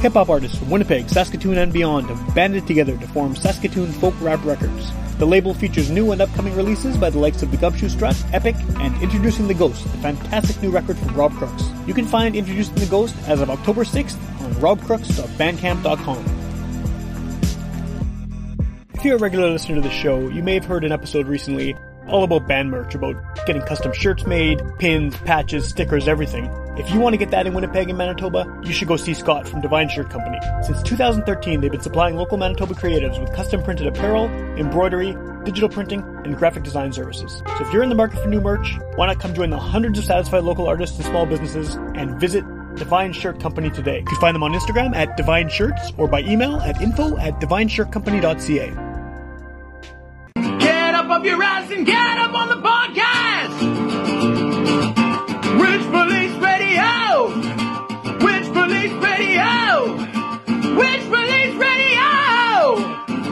Hip-hop artists from Winnipeg, Saskatoon, and beyond have banded together to form Saskatoon Folk Rap Records. The label features new and upcoming releases by the likes of The Gumshoe Strat, Epic, and Introducing the Ghost, the fantastic new record from Rob Crooks. You can find Introducing the Ghost as of October 6th on robcrooks.bandcamp.com. If you're a regular listener to the show, you may have heard an episode recently all about band merch, about getting custom shirts made, pins, patches, stickers, everything. If you want to get that in Winnipeg and Manitoba, you should go see Scott from Divine Shirt Company. Since 2013, they've been supplying local Manitoba creatives with custom printed apparel, embroidery, digital printing, and graphic design services. So if you're in the market for new merch, why not come join the hundreds of satisfied local artists and small businesses and visit Divine Shirt Company today. You can find them on Instagram at Divine Shirts or by email at info@divineshirtcompany.ca. Up your ass and get up on the podcast! Witch Police Radio! Witch Police Radio! Witch Police Radio!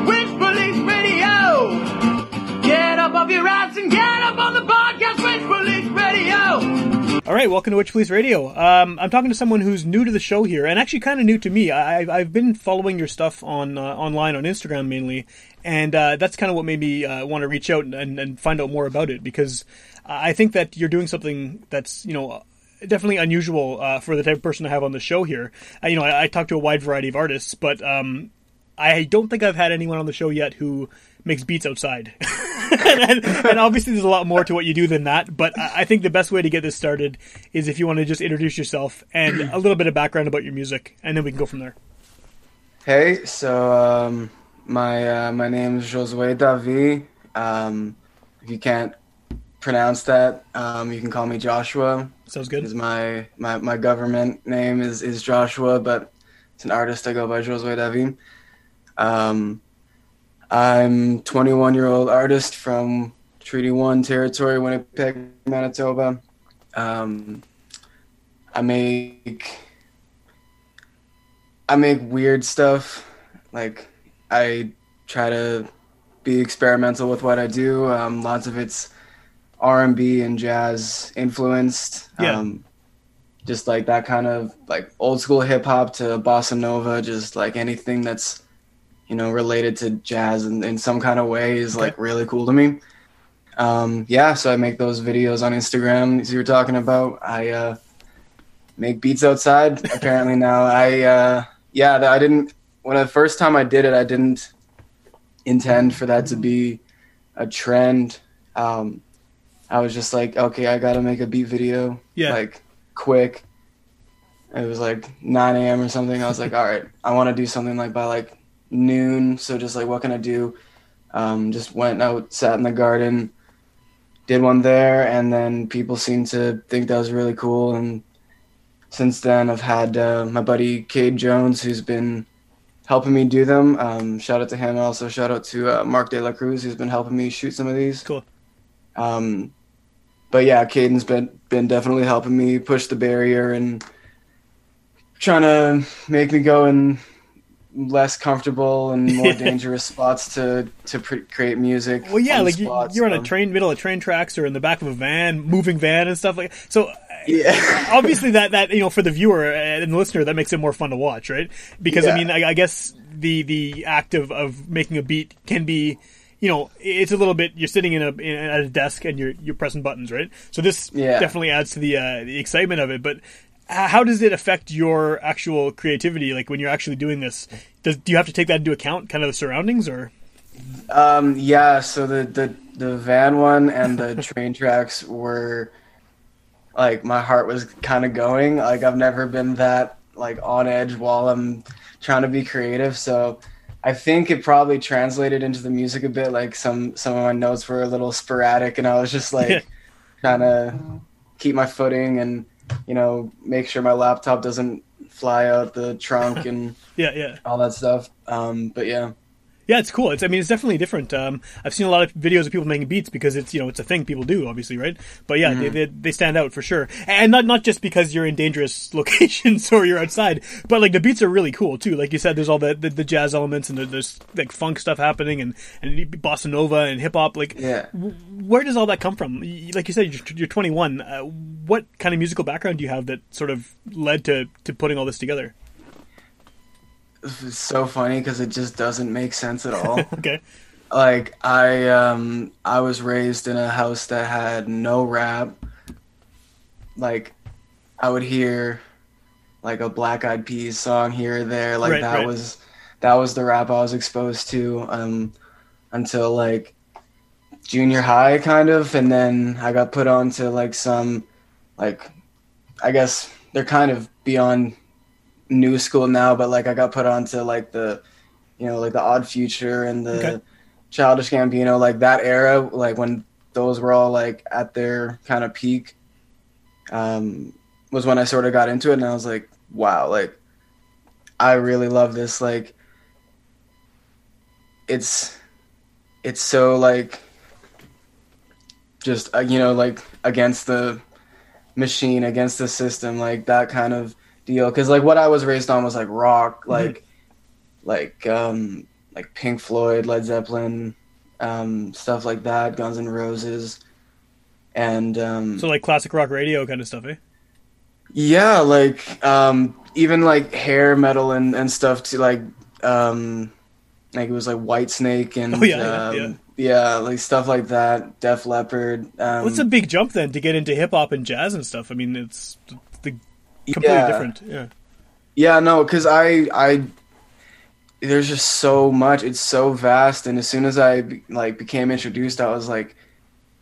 Witch Police Radio! Get up off your ass and get up on the podcast! Witch Police Radio! Alright, welcome to Witch Police Radio. I'm talking to someone who's new to the show here, and actually kind of new to me. I've been following your stuff on online, on Instagram mainly, and that's kind of what made me want to reach out and find out more about it, because I think that you're doing something that's, you know, definitely unusual for the type of person I have on the show here. I talk to a wide variety of artists, but I don't think I've had anyone on the show yet who makes beats outside. and obviously there's a lot more to what you do than that, but I think the best way to get this started is if you want to just introduce yourself and a little bit of background about your music, and then we can go from there. Hey, so... My name is Josué David. If you can't pronounce that, you can call me Joshua. Sounds good. My government name is Joshua, but it's an artist I go by Josué David. I'm 21-year-old artist from Treaty One Territory, Winnipeg, Manitoba. I make weird stuff. Like, I try to be experimental with what I do. Lots of it's R&B and jazz influenced. Yeah. Just like that kind of like old school hip hop to bossa nova, just like anything that's, you know, related to jazz in some kind of way is like really cool to me. So I make those videos on Instagram as you were talking about. I make beats outside apparently now. When the first time I did it, I didn't intend for that to be a trend. I was just like, okay, I got to make a beat video, like, quick. It was like 9 a.m. or something. I was like, all right, I want to do something like by like noon. So just like, what can I do? Just went out, sat in the garden, did one there. And then people seemed to think that was really cool. And since then I've had my buddy Cade Jones, who's been helping me do them. Shout out to him. Also shout out to Mark De La Cruz, who's been helping me shoot some of these. Cool. But yeah, Caden's been definitely helping me push the barrier and trying to make me go in less comfortable and more dangerous spots to create music. Well, yeah, like you're on a train, middle of train tracks, or in the back of a van, moving van and stuff like that. So. Yeah. Obviously, that you know, for the viewer and the listener, that makes it more fun to watch, right? Because I mean, I guess the act of making a beat can be, you know, it's a little bit. You're sitting at a desk and you're pressing buttons, right? So this definitely adds to the excitement of it. But how does it affect your actual creativity? Like when you're actually doing this, do you have to take that into account, kind of the surroundings, or? So the van one and the train tracks were. Like my heart was kind of going. Like I've never been that like on edge while I'm trying to be creative. So I think it probably translated into the music a bit. Like some of my notes were a little sporadic, and I was just like trying to keep my footing and, you know, make sure my laptop doesn't fly out the trunk and all that stuff. But yeah. Yeah, it's cool. It's definitely different. I've seen a lot of videos of people making beats because it's, you know, it's a thing people do, obviously, right? But yeah, they stand out for sure, and not just because you're in dangerous locations or you're outside, but like the beats are really cool too. Like you said, there's all the jazz elements and there's like funk stuff happening and bossa nova and hip hop. Like, where does all that come from? Like you said, you're 21. What kind of musical background do you have that sort of led to putting all this together? This is so funny because it just doesn't make sense at all. Okay. Like, I was raised in a house that had no rap. Like, I would hear, like, a Black Eyed Peas song here or there. Like, that was the rap I was exposed to until, like, junior high, kind of. And then I got put on to, like, some, like, I guess they're kind of beyond new school now, but, like, I got put on to, like, the, you know, like, the Odd Future and the Childish Gambino, like, that era, like, when those were all, like, at their kind of peak, was when I sort of got into it, and I was like, wow, like, I really love this, like, it's so, like, just, you know, like, against the machine, against the system, like, that kind of deal, because, like, what I was raised on was, like, rock, like, like Pink Floyd, Led Zeppelin, stuff like that, Guns N' Roses, and so like classic rock radio kind of stuff, eh? Yeah, like even like hair metal and stuff too, like it was like Whitesnake and like stuff like that, Def Leppard. What's a big jump then to get into hip hop and jazz and stuff? I mean, it's completely different. Yeah, no, because I there's just so much, it's so vast, and as soon as I like became introduced, I was like,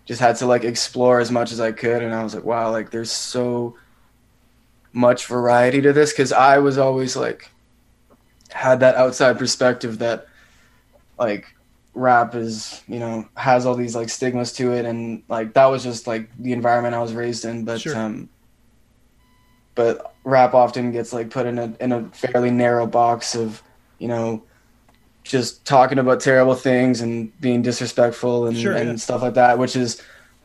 just had to like explore as much as I could, and I was like, wow, like there's so much variety to this, because I was always like had that outside perspective that like rap is, you know, has all these like stigmas to it, and like that was just like the environment I was raised in, but but rap often gets like put in a fairly narrow box of, you know, just talking about terrible things and being disrespectful and stuff like that, which is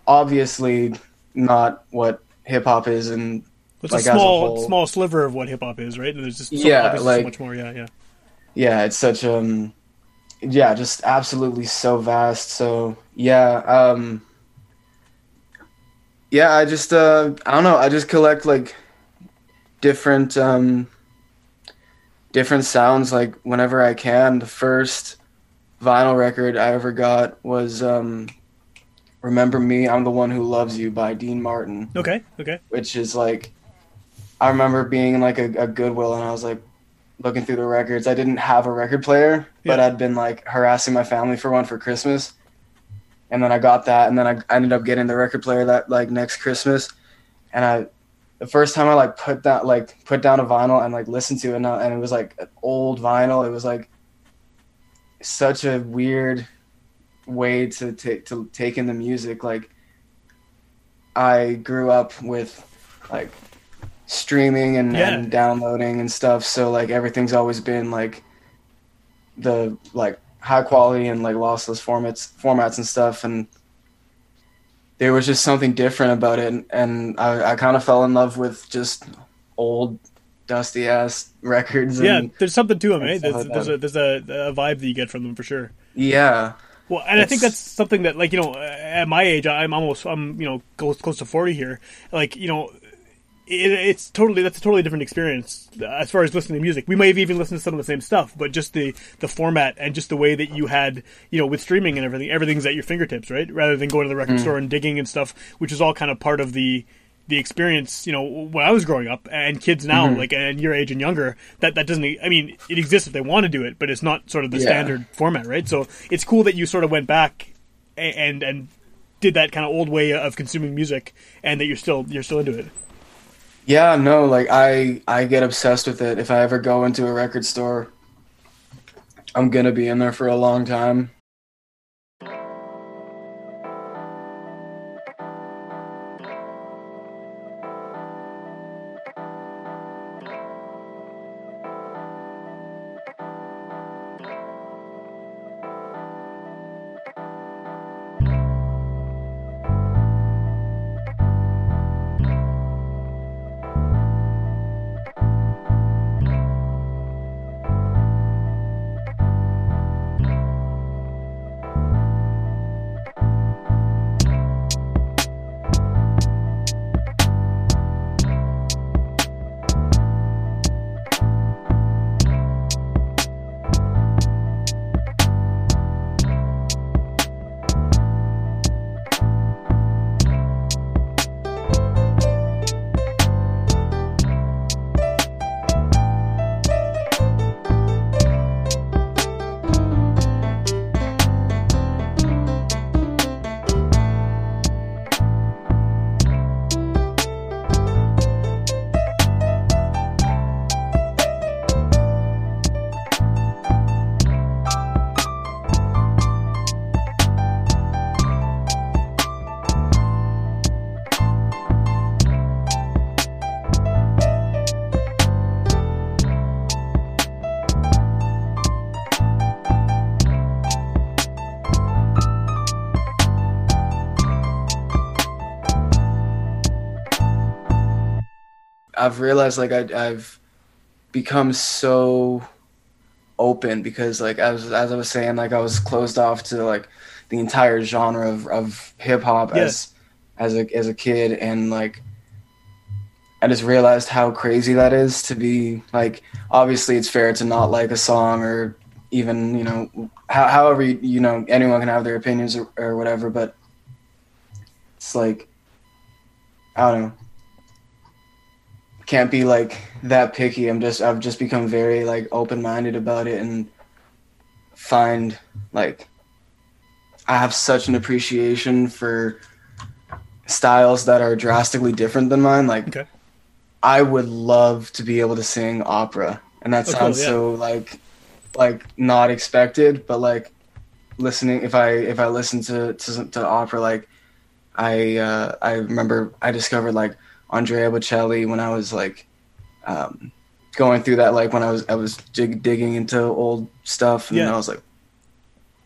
obviously not what hip hop is. And it's like, a small sliver of what hip hop is, right? And there's just so much more. Yeah. It's such just absolutely so vast. So I just I don't know. I just collect like different. Different sounds, like whenever I can. The first vinyl record I ever got was Remember Me, I'm the One Who Loves You by Dean Martin. Okay. Which is like, I remember being in like a Goodwill, and I was like looking through the records. I didn't have a record player, but I'd been like harassing my family for one for Christmas. And then I got that, and then I ended up getting the record player that like next Christmas. And the first time I like put down a vinyl and like listened to it, and it was like an old vinyl. It was like such a weird way to take in the music. Like, I grew up with like streaming and downloading and stuff, so like everything's always been like the like high quality and like lossless formats and stuff, and there was just something different about it, and I kind of fell in love with just old, dusty-ass records. There's something to them, eh? There's a vibe that you get from them, for sure. Yeah. Well, and I think that's something that, like, you know, at my age, I'm you know, close to 40 here. Like, you know, that's a totally different experience as far as listening to music. We may have even listened to some of the same stuff, but just the format and just the way that you had, you know, with streaming and everything's at your fingertips, right? Rather than going to the record store and digging and stuff, which is all kind of part of the experience, you know, when I was growing up, and kids now, like, and your age and younger, that doesn't, I mean, it exists if they want to do it, but it's not sort of the standard format, right? So it's cool that you sort of went back and did that kind of old way of consuming music, and that you're still into it. Yeah, no, like I get obsessed with it. If I ever go into a record store, I'm going to be in there for a long time. I've realized like I've become so open, because like as I was saying, like I was closed off to like the entire genre of hip hop as a kid, and like I just realized how crazy that is to be. Like, obviously it's fair to not like a song, or even, you know, however, you know, anyone can have their opinions or whatever, but it's like, I don't know, can't be like that picky. I've just become very like open-minded about it, and find like I have such an appreciation for styles that are drastically different than mine. Like, okay, I would love to be able to sing opera, and that sounds so like not expected, but like listening, if I listen to opera, like I remember I discovered like Andrea Bocelli when I was like going through that, like when I was digging into old stuff, and I was like,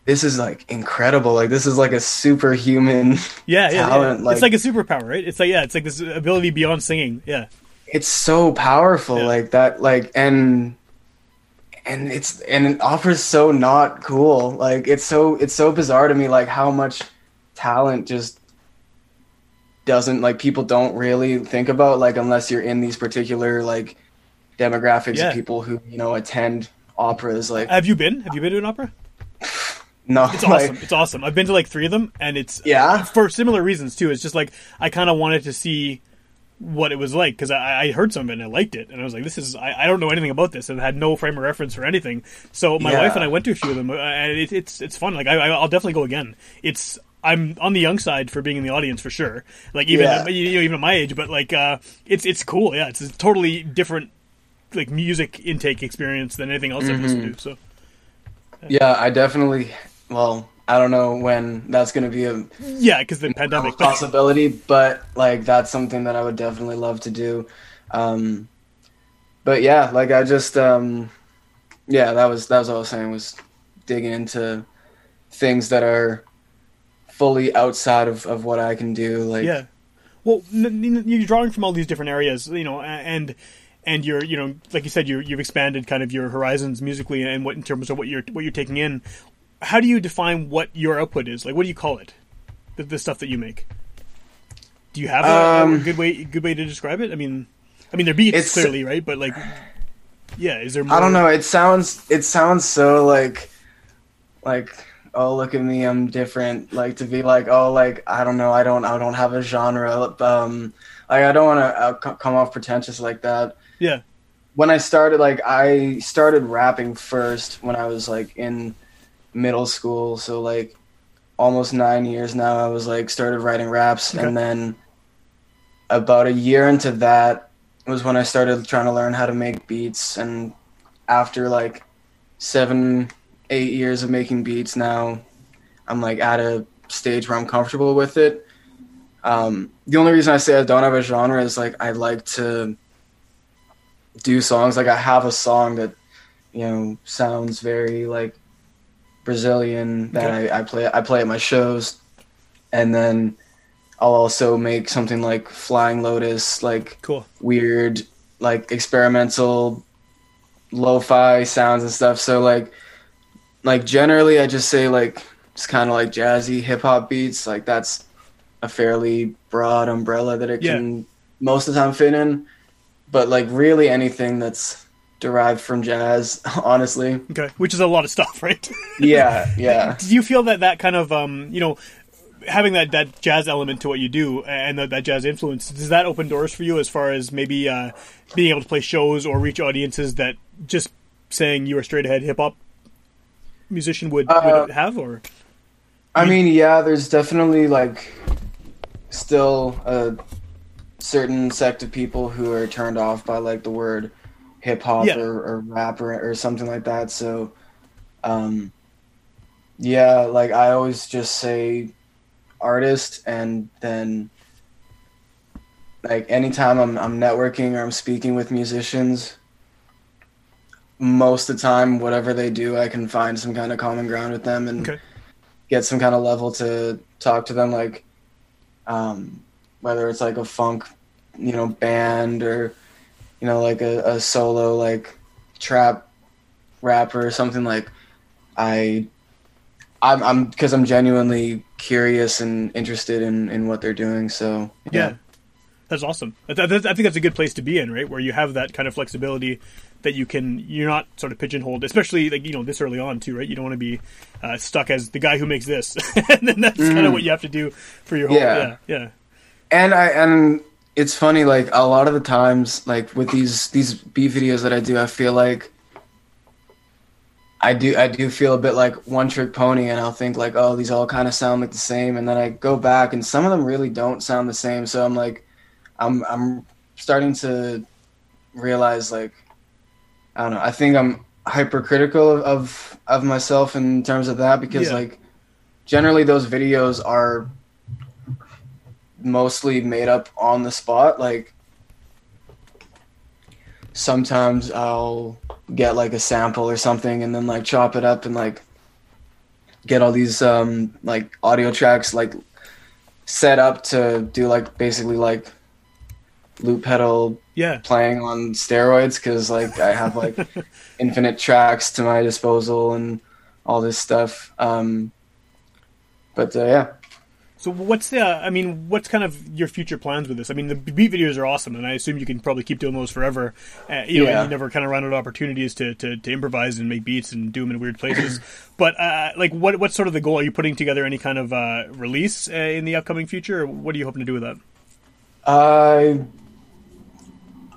this is like incredible. Like, this is like a superhuman talent. Yeah. Like, it's like a superpower, right? It's like, it's like this ability beyond singing. Yeah. It's so powerful. Yeah. Like that, like, and it's, and opera's so not cool. Like, it's so bizarre to me, like how much talent just doesn't, like, people don't really think about, like, unless you're in these particular like demographics of people who, you know, attend operas. Like, have you been to an opera? No, it's awesome. Like, it's awesome. I've been to like three of them, and it's for similar reasons too. It's just like I kind of wanted to see what it was like, because I heard some of it and I liked it, and I was like, this is, I don't know anything about this, and I had no frame of reference for anything. So my wife and I went to a few of them, and it's fun. Like I'll definitely go again. I'm on the young side for being in the audience for sure. Like even at my age, but like it's cool. Yeah, it's a totally different like music intake experience than anything else I've listened to. So I definitely. Well, I don't know when that's going to be a because the pandemic possibility, but like that's something that I would definitely love to do. But yeah, like I just that was what I was saying, was digging into things that are fully outside of what I can do. Like, yeah, well, you're drawing from all these different areas, you know, and you're, you know, like you said, you've expanded kind of your horizons musically, and what in terms of what you're taking in. How do you define what your output is? Like, what do you call it? The stuff that you make. Do you have a good way to describe it? I mean, there are beats clearly, right? But like, yeah, is there more? I don't know. It sounds so like, oh, look at me, I'm different. Like, to be like, oh, like, I don't know, I don't have a genre. Like, I don't want to come off pretentious like that. Yeah. When I started rapping first when I was like in middle school, so like almost 9 years now, I was like started writing raps, and then about a year into that was when I started trying to learn how to make beats, and after like 7-8 years of making beats now, I'm like at a stage where I'm comfortable with it. The only reason I say I don't have a genre is like I like to do songs, like I have a song that, you know, sounds very like Brazilian that I play at my shows, and then I'll also make something like Flying Lotus, like cool, weird, like experimental lo-fi sounds and stuff. So like generally I just say like it's kind of like jazzy hip-hop beats, like that's a fairly broad umbrella that it can most of the time fit in, but like really anything that's derived from jazz, honestly. Okay, which is a lot of stuff, right? yeah. Do you feel that kind of you know, having that jazz element to what you do, and that jazz influence, does that open doors for you as far as maybe being able to play shows or reach audiences that just saying you are straight ahead hip hop musician would have? Or I mean, there's definitely like still a certain sect of people who are turned off by like the word hip hop or rap or something like that. So, like I always just say artist, and then like anytime I'm networking or I'm speaking with musicians, most of the time, whatever they do, I can find some kind of common ground with them and get some kind of level to talk to them. Like, whether it's like a funk, you know, band or you know, like a solo like trap rapper or something, like I'm because I'm genuinely curious and interested in what they're doing. So yeah. That's awesome. I think that's a good place to be in, right? Where you have that kind of flexibility that you're not sort of pigeonholed, especially like, you know, this early on too, right? You don't want to be stuck as the guy who makes this. And then that's kind of what you have to do for your whole, yeah. And it's funny, like a lot of the times, like with these beat videos that I do, I feel like I do feel a bit like one trick pony, and I'll think like, oh, these all kind of sound like the same. And then I go back and some of them really don't sound the same. So I'm like, I'm starting to realize, like, I don't know, I think I'm hypercritical of myself in terms of that, because like generally those videos are mostly made up on the spot. Like sometimes I'll get like a sample or something and then like chop it up and like get all these like audio tracks like set up to do like basically like loop pedal playing on steroids, because like I have like infinite tracks to my disposal and all this stuff, but yeah. So what's kind of your future plans with this? I mean, the beat videos are awesome, and I assume you can probably keep doing those forever. You know, you never kind of run out of opportunities to improvise and make beats and do them in weird places. But like, what's sort of the goal? Are you putting together any kind of release in the upcoming future, or what are you hoping to do with that?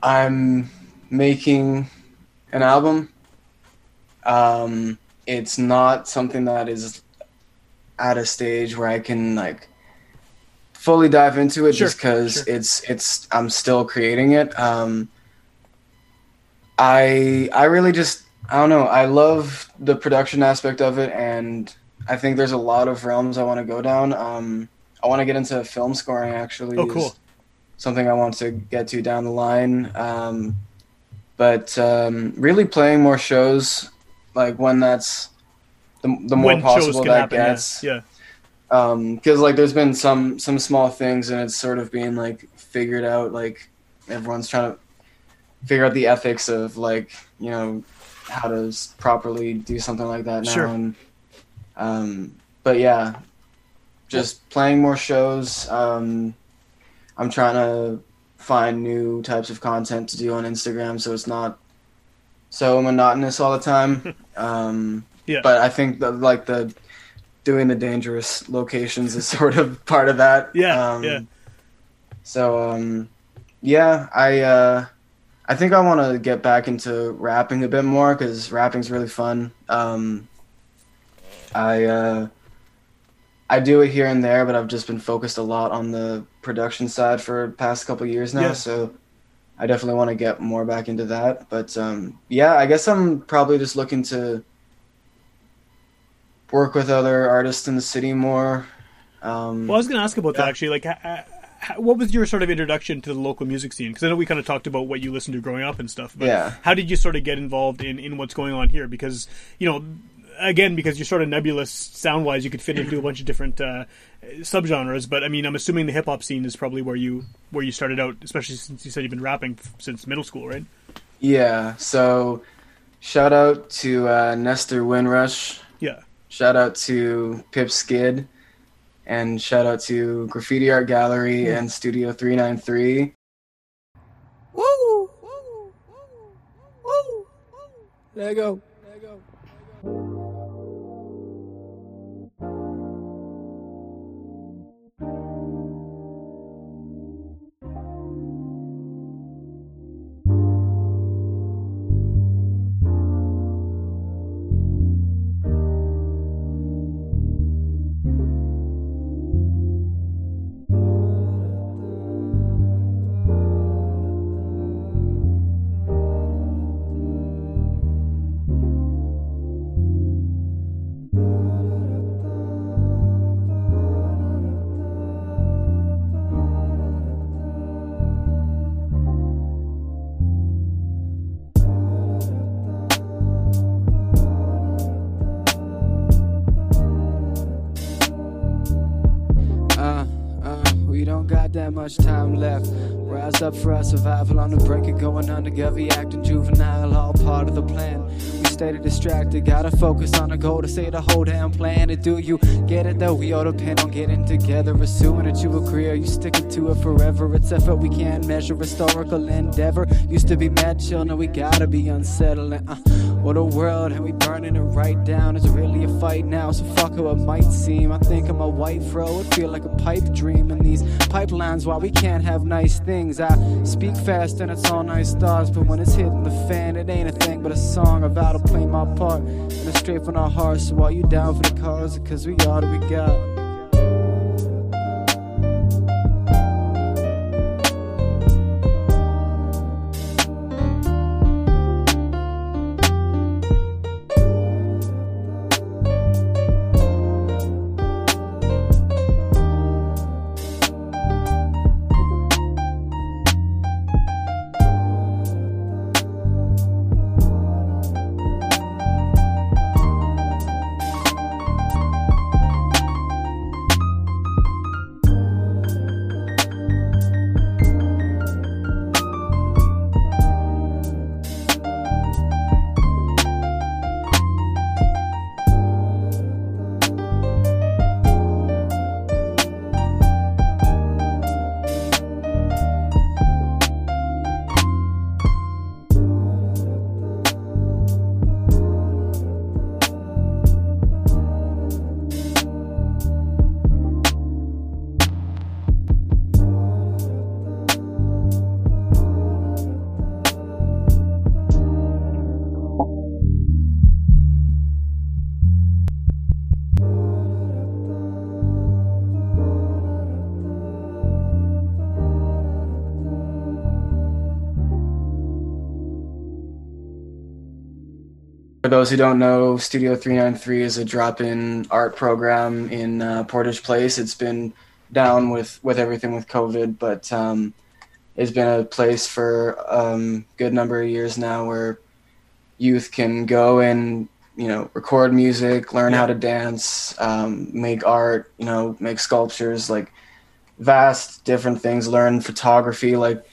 I'm making an album. It's not something that is at a stage where I can like fully dive into it, just because it's I'm still creating it. I really just, I don't know, I love the production aspect of it, and I think there's a lot of realms I want to go down. I want to get into film scoring, actually. Oh, cool. Something I want to get to down the line. But really playing more shows, like when that's the more when possible that happen, gets. Yeah. Because like there's been some small things, and it's sort of being like figured out. Like everyone's trying to figure out the ethics of like, you know, how to properly do something like that now. Sure. And, but yeah, just playing more shows. I'm trying to find new types of content to do on Instagram, so it's not so monotonous all the time. But I think that, like, the doing the dangerous locations is sort of part of that. So I think I want to get back into rapping a bit more, because rapping's really fun. I do it here and there, but I've just been focused a lot on the production side for past couple of years now. So I definitely want to get more back into that. But I guess I'm probably just looking to work with other artists in the city more. Well, I was going to ask about that, actually. Like, what was your sort of introduction to the local music scene? Because I know we kind of talked about what you listened to growing up and stuff. But how did you sort of get involved in what's going on here? Because, you know, again, because you're sort of nebulous sound-wise, you could fit into a bunch of different subgenres. But I mean, I'm assuming the hip hop scene is probably where you started out, especially since you said you've been rapping since middle school, right? Yeah. So, shout out to Nestor Windrush. Yeah. Shout out to Pip Skid, and shout out to Graffiti Art Gallery and Studio 393. Woo! Woo! Woo! Woo! There you go. There you go. There you go. much time left. Rise up for our survival on the brink of going under. Every acting juvenile, all part of the plan. We stay distracted, gotta focus on the goal to say the whole damn planet. Do you get it though? We all depend on getting together, assuming that you a career, you sticking to it forever. It's effort we can't measure, historical endeavor. Used to be mad chill, now we gotta be unsettling. What a world, and we burning it right down. It's really a fight now, so fuck how it might seem. I think I'm a white fro, it feel like a pipe dream. And these pipelines, why we can't have nice things. I speak fast and it's all nice thoughts, but when it's hitting the fan, it ain't a thing but a song about a play my part, and it's straight from our hearts. So are you down for the cause? Cause we all that we got. For those who don't know, Studio 393 is a drop-in art program in Portage Place. It's been down with everything with COVID, but it's been a place for a good number of years now where youth can go and, you know, record music, learn how to dance, make art, you know, make sculptures, like vast different things, learn photography. Like,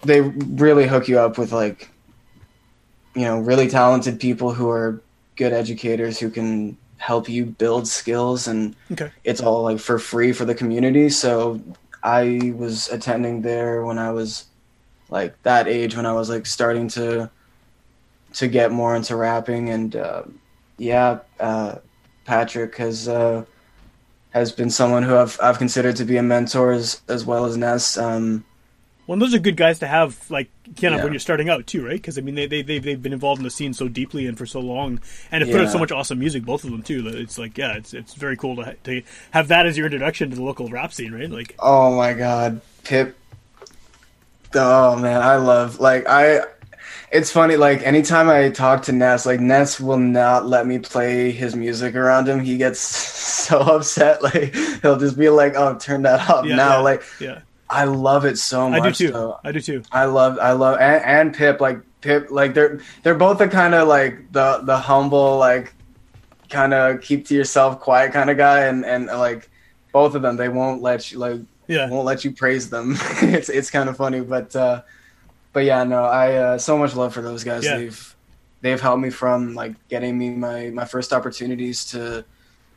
they really hook you up with, like, you know, really talented people who are good educators who can help you build skills, and it's all like for free for the community. So I was attending there when I was like that age, when I was like starting to get more into rapping. And Patrick has been someone who I've considered to be a mentor as well as Ness. Well, and those are good guys to have, like, when you're starting out, too, right? Because, I mean, they've been involved in the scene so deeply and for so long, and have put out so much awesome music, both of them, too. It's like, it's very cool to have that as your introduction to the local rap scene, right? Like, oh, my God. Pip. Oh, man, I love, like, it's funny, like, anytime I talk to Ness, like, Ness will not let me play his music around him. He gets so upset, like, he'll just be like, oh, turn that off now, I love it so much. I do too. I love, and Pip, like they're both the kind of like the humble, like kind of keep to yourself, quiet kind of guy, and like both of them, they won't let you won't let you praise them. it's kind of funny, but yeah, no, I so much love for those guys. Yeah. They've helped me from like getting me my first opportunities to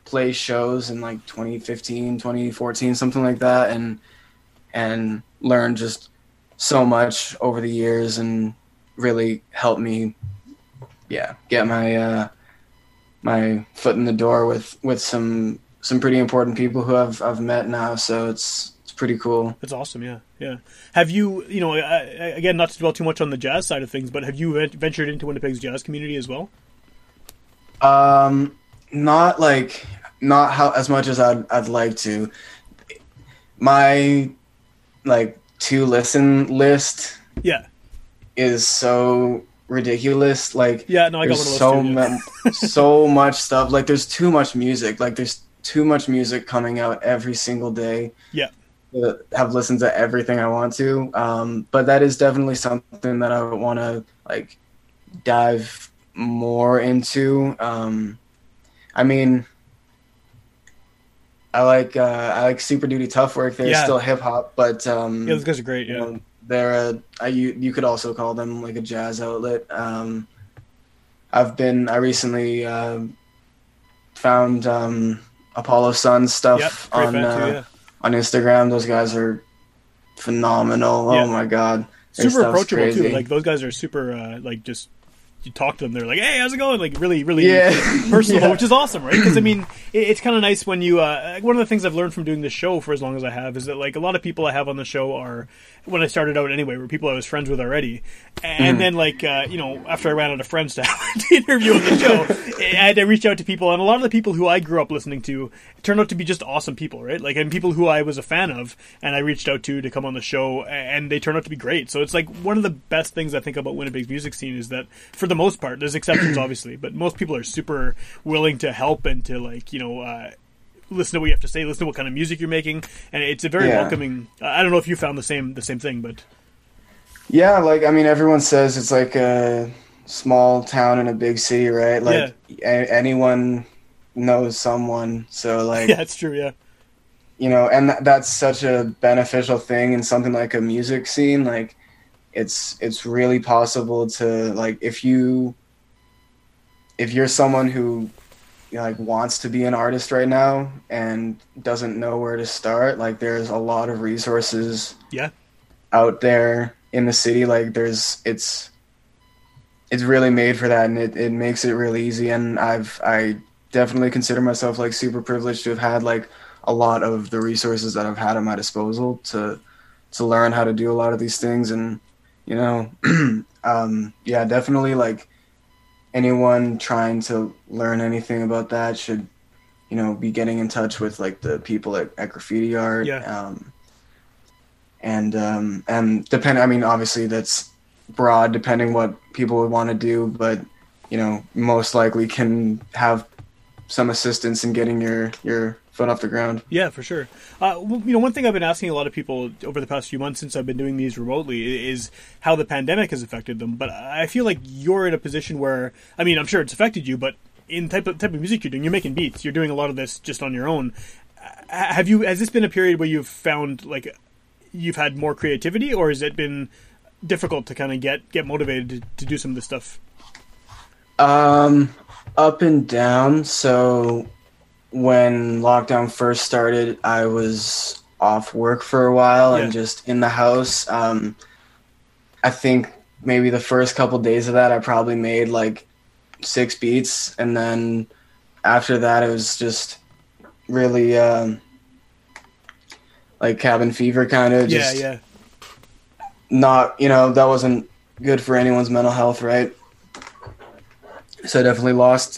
play shows in like 2015, 2014, something like that, and learned just so much over the years, and really helped me, get my foot in the door with some pretty important people who I've met now. So it's pretty cool. It's awesome, yeah. Have you, again, not to dwell too much on the jazz side of things, but have you ventured into Winnipeg's jazz community as well? Not as much as I'd like to. My to listen list is so ridiculous. Like, I got so much stuff. Like, there's too much music. Like, there's too much music coming out every single day. Yeah, to have listened to everything I want to. But that is definitely something that I would want to like dive more into. I mean, I like Super Duty Tough Work. They're still hip hop, but yeah, those guys are great. Yeah, you know, they're you could also call them like a jazz outlet. I recently found Apollo Sun stuff on Instagram. Those guys are phenomenal. Yeah. Oh my god, their super approachable crazy. Too. Like those guys are super like just. You talk to them, they're like, hey, how's it going? Like really, really personal, which is awesome, right? Because I mean, it's kind of nice when you, one of the things I've learned from doing this show for as long as I have is that like a lot of people I have on the show are, when I started out anyway, were people I was friends with already. And then like, you know, after I ran out of friends to interview on the show, I reached out to people, and a lot of the people who I grew up listening to turned out to be just awesome people, right? Like, and people who I was a fan of and I reached out to come on the show, and they turned out to be great. So it's like one of the best things I think about Winnipeg's music scene is that for the most part, there's exceptions obviously, but most people are super willing to help and to like, you know, listen to what you have to say, listen to what kind of music you're making, and it's a very welcoming. I don't know if you found the same thing, but yeah, like I mean, everyone says it's like a small town in a big city, right? Like anyone knows someone, so like it's true, you know, and that's such a beneficial thing in something like a music scene, like. It's really possible to like if you're someone who, you know, like wants to be an artist right now and doesn't know where to start, like there's a lot of resources out there in the city. Like it's really made for that, and it makes it really easy. And I definitely consider myself like super privileged to have had like a lot of the resources that I've had at my disposal to learn how to do a lot of these things. And you know, definitely like anyone trying to learn anything about that should, you know, be getting in touch with like the people at Graffiti Art. Yeah. I mean, obviously that's broad depending what people would want to do, but you know, most likely can have some assistance in getting your foot off the ground. Yeah, for sure. You know, one thing I've been asking a lot of people over the past few months since I've been doing these remotely is how the pandemic has affected them. But I feel like you're in a position where, I mean, I'm sure it's affected you, but in type of music you're doing, you're making beats, you're doing a lot of this just on your own. Has this been a period where you've found like you've had more creativity, or has it been difficult to kind of get motivated to do some of this stuff? Up and down. So when lockdown first started, I was off work for a while and just in the house. I think maybe the first couple days of that, I probably made like 6 beats. And then after that, it was just really like cabin fever kind of. Just not, you know, that wasn't good for anyone's mental health, right? So I definitely lost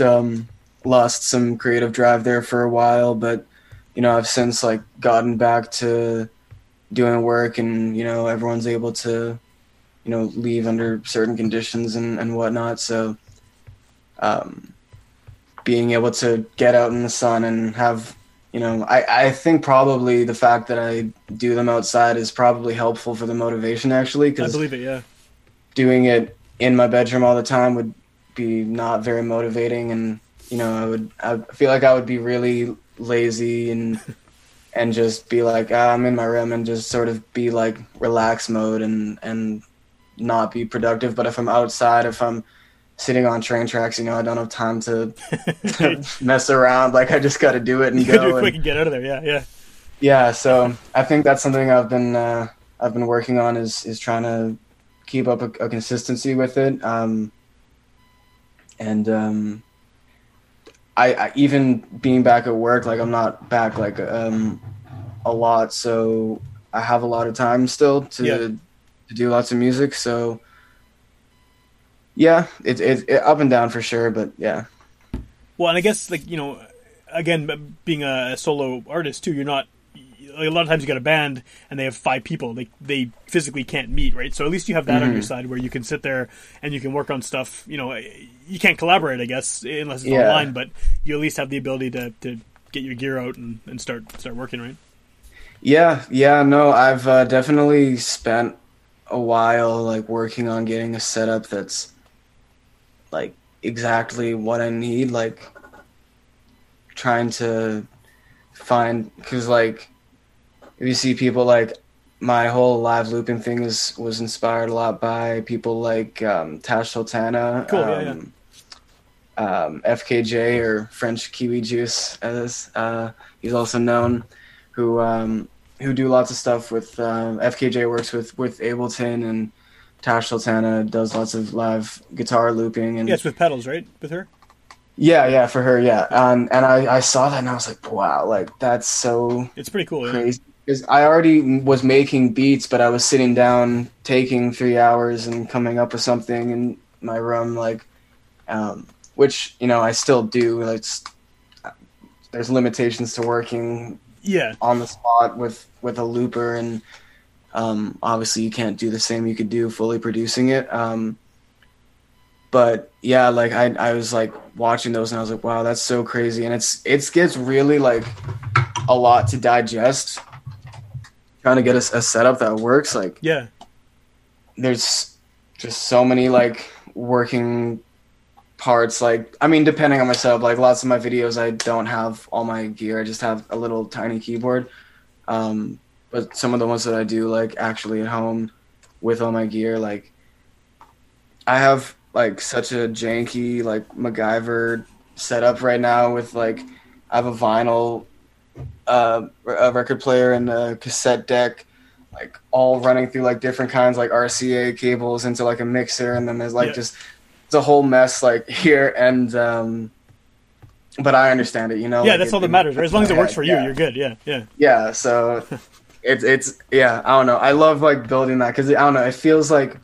some creative drive there for a while, but you know, I've since like gotten back to doing work, and you know, everyone's able to, you know, leave under certain conditions and whatnot. So being able to get out in the sun and have, you know, I think probably the fact that I do them outside is probably helpful for the motivation, actually, because I believe it. Yeah, doing it in my bedroom all the time would be not very motivating, and you know, I feel like I would be really lazy and just be like, I'm in my room, and just sort of be like relax mode and not be productive. But if I'm outside, if I'm sitting on train tracks, you know, I don't have time to mess around. Like I just got to do it and go. Do it quick and get out of there. Yeah. So I think that's something I've been working on is trying to keep up a consistency with it. I even being back at work, like I'm not back like a lot, so I have a lot of time still to do lots of music. So yeah, it's up and down for sure, but yeah. Well, and I guess like, you know, again, being a solo artist too, you're not. A lot of times you got a band and they have 5 people. They physically can't meet, right? So at least you have that on your side where you can sit there and you can work on stuff. You know, you can't collaborate, I guess, unless it's online, but you at least have the ability to get your gear out and start working, right? Yeah, no, I've definitely spent a while like working on getting a setup that's like exactly what I need, like trying to find, because like you see people like my whole live looping thing was inspired a lot by people like Tash Sultana, cool, FKJ or French Kiwi Juice, as he's also known, who do lots of stuff with FKJ works with Ableton, and Tash Sultana does lots of live guitar looping. And yeah, it's with pedals, right? With her? Yeah, for her, yeah. And I saw that and I was like, wow, like that's so it's pretty cool, crazy. Because I already was making beats, but I was sitting down, taking 3 hours and coming up with something in my room, like, which, you know, I still do. Like, there's limitations to working on the spot with a looper, and obviously you can't do the same you could do fully producing it. But yeah, like I was like watching those and I was like, wow, that's so crazy. And it gets really like a lot to digest, trying to get a setup that works. Like, yeah, there's just so many like working parts. Like, I mean, depending on my setup, like lots of my videos, I don't have all my gear. I just have a little tiny keyboard. But some of the ones that I do like actually at home with all my gear, like I have like such a janky like MacGyver setup right now with like I have a vinyl a record player and a cassette deck, like all running through like different kinds like RCA cables into like a mixer, and then there's like just it's a whole mess like here, and but I understand it, you know. Yeah, like, that's all that matters, right? As long as it works for you, you're good. Yeah. So it's I don't know. I love like building that because I don't know. It feels like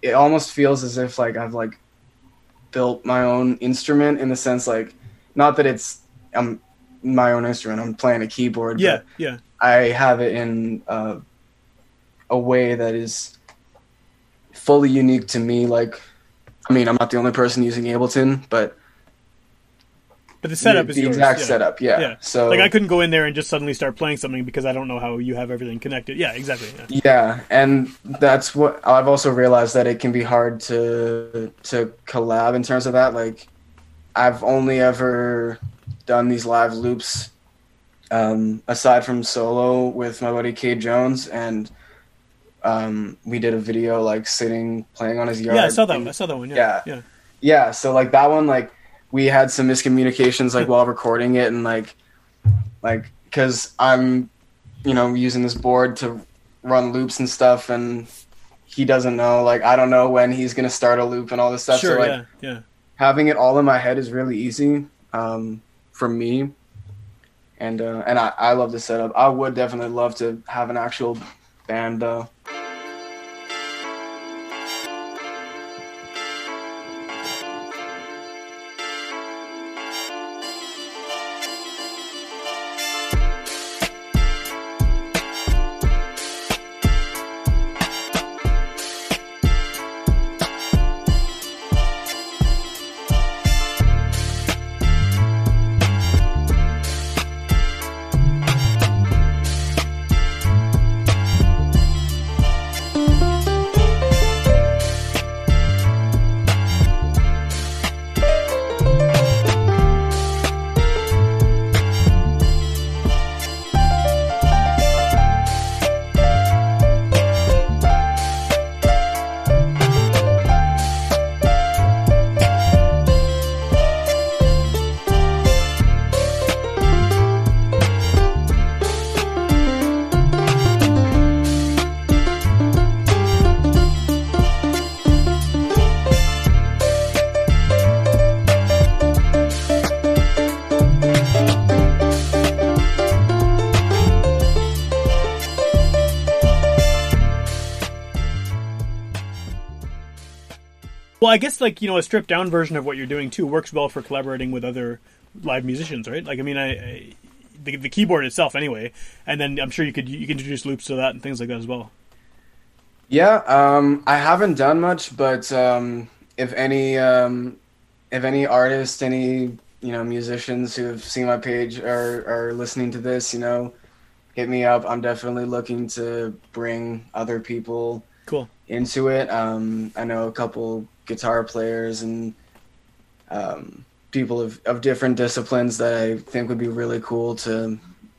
it almost feels as if like I've like built my own instrument in the sense like not that it's I'm my own instrument. I'm playing a keyboard. Yeah, but yeah. I have it in a way that is fully unique to me. Like, I mean, I'm not the only person using Ableton, but. But the setup is yours. The exact setup, yeah. So, like, I couldn't go in there and just suddenly start playing something because I don't know how you have everything connected. Yeah, exactly. Yeah, and that's what I've also realized, that it can be hard to collab in terms of that. Like, I've only ever done these live loops aside from solo with my buddy Cade Jones, and we did a video like sitting playing on his yard. Yeah, I saw that. I saw that one. Yeah. Yeah. So like that one, like. We had some miscommunications like while recording it, and like because I'm, you know, using this board to run loops and stuff, and he doesn't know, like I don't know when he's gonna start a loop and all this stuff. Sure, so like having it all in my head is really easy for me, and I love the setup. I would definitely love to have an actual band though. Well, I guess, like, you know, a stripped-down version of what you're doing, too, works well for collaborating with other live musicians, right? Like, I mean, the keyboard itself, anyway, and then I'm sure you can introduce loops to that and things like that as well. Yeah, I haven't done much, but if any artists, any, you know, musicians who have seen my page are listening to this, you know, hit me up. I'm definitely looking to bring other people into it. I know a couple guitar players and people of different disciplines that I think would be really cool to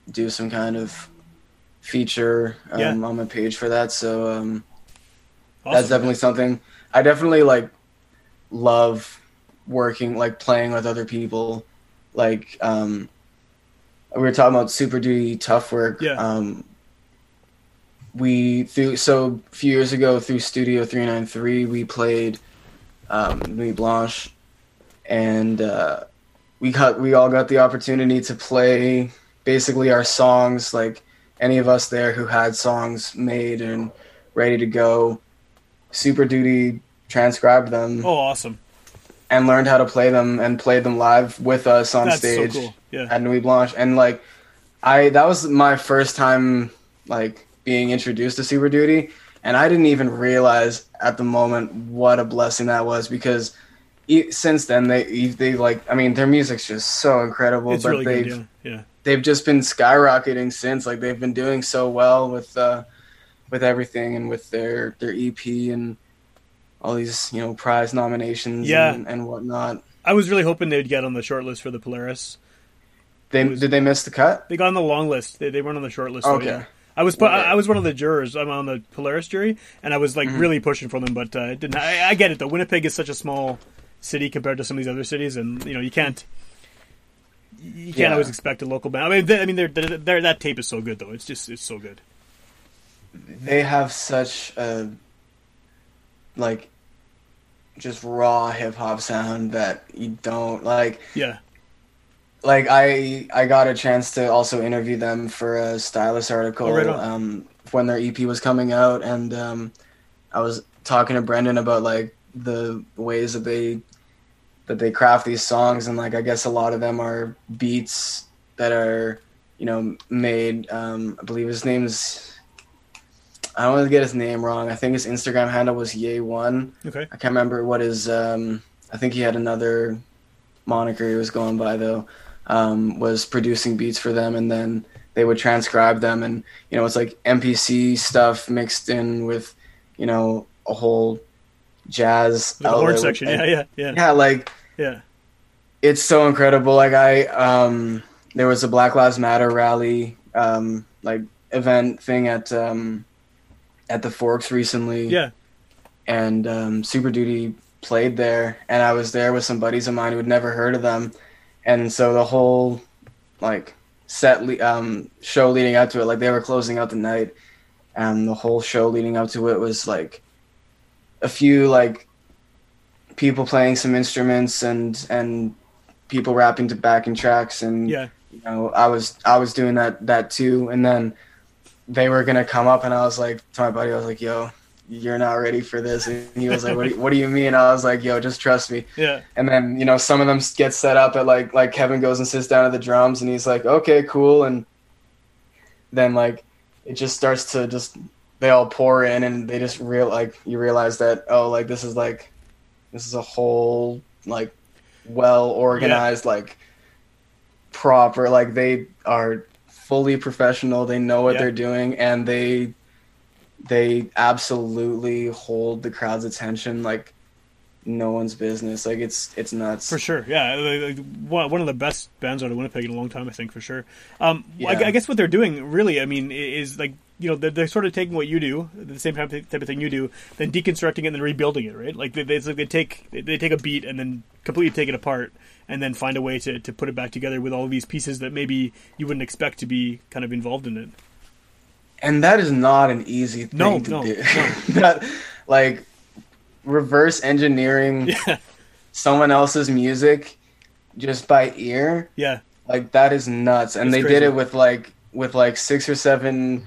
do some kind of feature on my page for that. So awesome. That's definitely something. I definitely love working, playing with other people. We were talking about Super Duty Tough Work. Yeah. A few years ago through Studio 393, we played Nuit Blanche, and we all got the opportunity to play basically our songs. Any of us there who had songs made and ready to go, Super Duty transcribed them. Oh, awesome! And learned how to play them and played them live with us on stage. So cool. Yeah. At Nuit Blanche, and that was my first time being introduced to Super Duty, and I didn't even realize at the moment what a blessing that was, because since then they their music's just so incredible. It's really good, yeah. They've just been skyrocketing since. They've been doing so well with everything, and with their EP and all these prize nominations and whatnot. I was really hoping they'd get on the short list for the Polaris. Did they miss the cut? They got on the long list. They weren't on the short list. Okay. So yeah. I was one of the jurors. I'm on the Polaris jury, and I was really pushing for them, but it didn't. I get it though. Winnipeg is such a small city compared to some of these other cities, and you can't always expect a local band. I mean, they're that tape is so good though. It's so good. They have such a just raw hip hop sound that you don't . Yeah. I got a chance to also interview them for a Stylus article when their EP was coming out, and I was talking to Brendan about the ways that they craft these songs, and I guess a lot of them are beats that are made. I believe his name's, I don't want to get his name wrong. I think his Instagram handle was Ye1. Okay. I can't remember what his. I think he had another moniker he was going by though. Was producing beats for them, and then they would transcribe them, and it's MPC stuff mixed in with a whole jazz the horn section, it's so incredible. I there was a Black Lives Matter rally event thing at the Forks recently, and Super Duty played there, and I was there with some buddies of mine who had never heard of them. And so the whole set show leading up to it, they were closing out the night, and the whole show leading up to it was a few people playing some instruments and people rapping to backing tracks, and I was doing that too. And then they were gonna come up, and I was to my buddy, I was "Yo, you're not ready for this," and he was "What do you mean?" I was "Yo, just trust me." Yeah. And then some of them get set up at Kevin goes and sits down at the drums, and he's "Okay, cool," and then it just starts to they all pour in, and they just you realize that this is a whole well organized proper they are fully professional. They know what they're doing, and they absolutely hold the crowd's attention no one's business. It's nuts. For sure, yeah. One of the best bands out of Winnipeg in a long time, I think, for sure. I guess what they're doing, really, I mean, is, they're sort of taking what you do, the same type of thing you do, then deconstructing it and then rebuilding it, right? They take a beat and then completely take it apart and then find a way to put it back together with all these pieces that maybe you wouldn't expect to be kind of involved in it. And that is not an easy thing to do. That, reverse engineering someone else's music just by ear. Yeah. That is nuts. And they did it with 6 or 7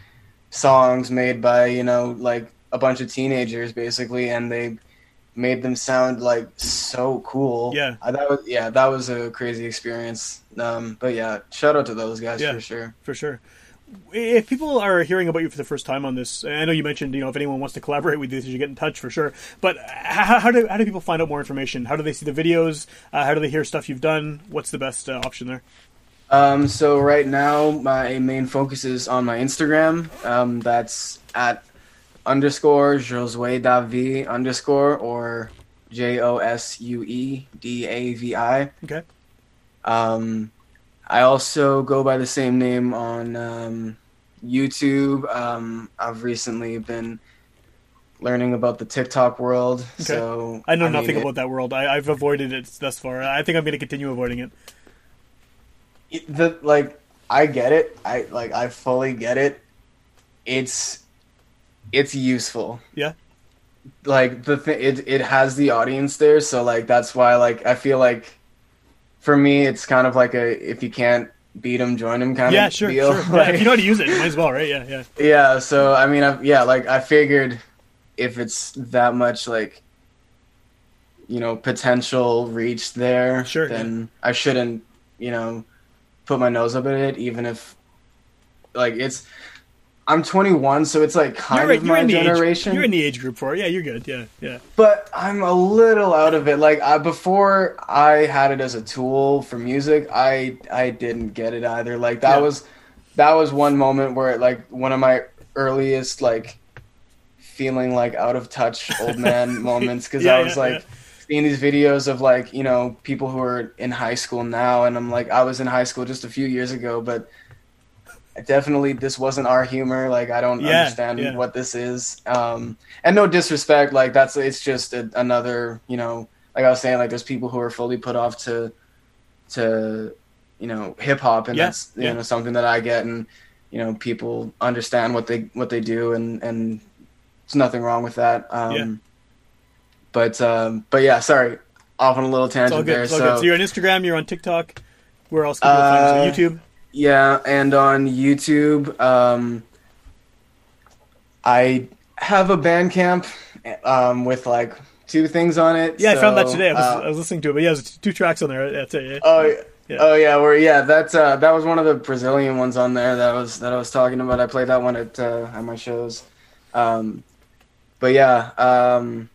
songs made by, a bunch of teenagers basically. And they made them sound so cool. Yeah. That was a crazy experience. But yeah, shout out to those guys for sure. For sure. If people are hearing about you for the first time on this, I know you mentioned, if anyone wants to collaborate with you, you should get in touch for sure. But how do people find out more information? How do they see the videos? How do they hear stuff you've done? What's the best option there? So right now, my main focus is on my Instagram. That's @ Josué David _ or JOSUE DAVI. Okay. I also go by the same name on YouTube. I've recently been learning about the TikTok world. Okay. So I know nothing about that world. I've avoided it thus far. I think I'm going to continue avoiding it. I get it. I fully get it. It's useful. Yeah. It has the audience there, so that's why I feel like for me it's kind of like a if you can't beat them, join them kind of deal. Sure. If you know how to use it, you might as well, right? Yeah. Yeah. So I mean, I figured if it's that much potential reach there, sure, then I shouldn't put my nose up at it, even if it's. I'm 21, so it's kind of my generation. You're in the age group for it. Yeah, you're good. Yeah. But I'm a little out of it. Before I had it as a tool for music, I didn't get it either. That was one moment where one of my earliest feeling out of touch old man moments, because I was seeing these videos of people who are in high school now, and I'm I was in high school just a few years ago, but. Definitely this wasn't our humor. I don't understand what this is. And no disrespect, it's just another, I was saying, there's people who are fully put off to hip hop, and that's something that I get, and people understand what they do, and there's nothing wrong with that. But sorry, off on a little tangent. It's all good. There. It's all good. So you're on Instagram, you're on TikTok. Where else can you find you? YouTube? Yeah, and on YouTube, I have a Bandcamp with two things on it. Yeah, so, I found that today. I was listening to it, but there's two tracks on there. That's it. Yeah. That was one of the Brazilian ones on there that I was talking about. I played that one at my shows, but I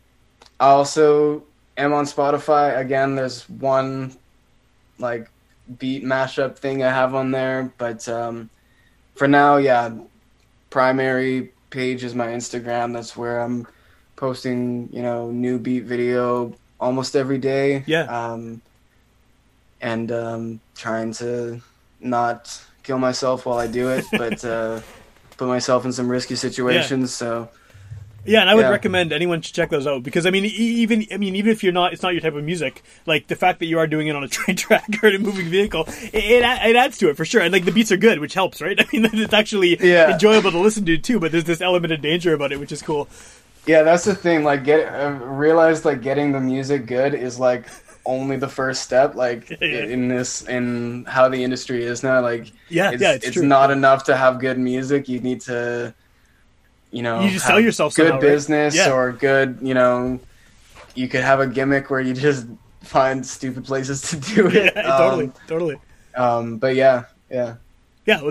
also am on Spotify. Again, there's one beat mashup thing I have on there, but for now, primary page is my Instagram. That's where I'm posting new beat video almost every day, and trying to not kill myself while I do it, but put myself in some risky situations. And I would recommend anyone to check those out, because even if you're not, it's not your type of music. The fact that you are doing it on a train track or in a moving vehicle, it adds to it for sure. And the beats are good, which helps, right? It's actually enjoyable to listen to too. But there's this element of danger about it, which is cool. Yeah, that's the thing. Getting the music good is only the first step. In how the industry is now, it's not enough to have good music. You need to. You just sell yourself good somehow, business, right? Or good, you could have a gimmick where you just find stupid places to do it. Yeah, totally. Yeah,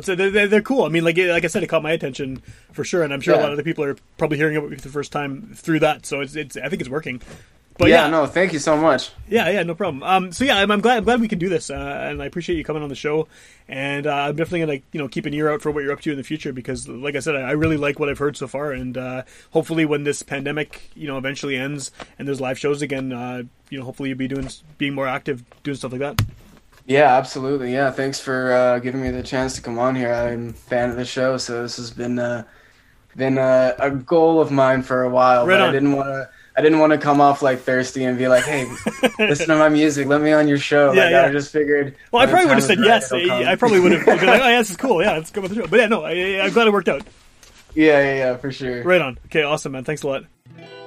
they're cool. Like I said, it caught my attention for sure, and I'm sure a lot of other people are probably hearing about it for the first time through that. So I think it's working. But no, thank you so much. Yeah, no problem. I'm glad we can do this, and I appreciate you coming on the show. And I'm definitely gonna keep an ear out for what you're up to in the future, because, like I said, I really like what I've heard so far. And hopefully, when this pandemic eventually ends and there's live shows again, hopefully you'll be being more active, doing stuff like that. Yeah, absolutely. Yeah, thanks for giving me the chance to come on here. I'm a fan of the show, so this has been a goal of mine for a while. Right, but I didn't want to come off thirsty and be like, "Hey, listen to my music. Let me on your show." I just figured. Well, I probably would have said yes. I probably would have been like, "Oh, yeah, this is cool. Yeah, let's go with the show." But I'm glad it worked out. Yeah, for sure. Right on. Okay, awesome, man. Thanks a lot.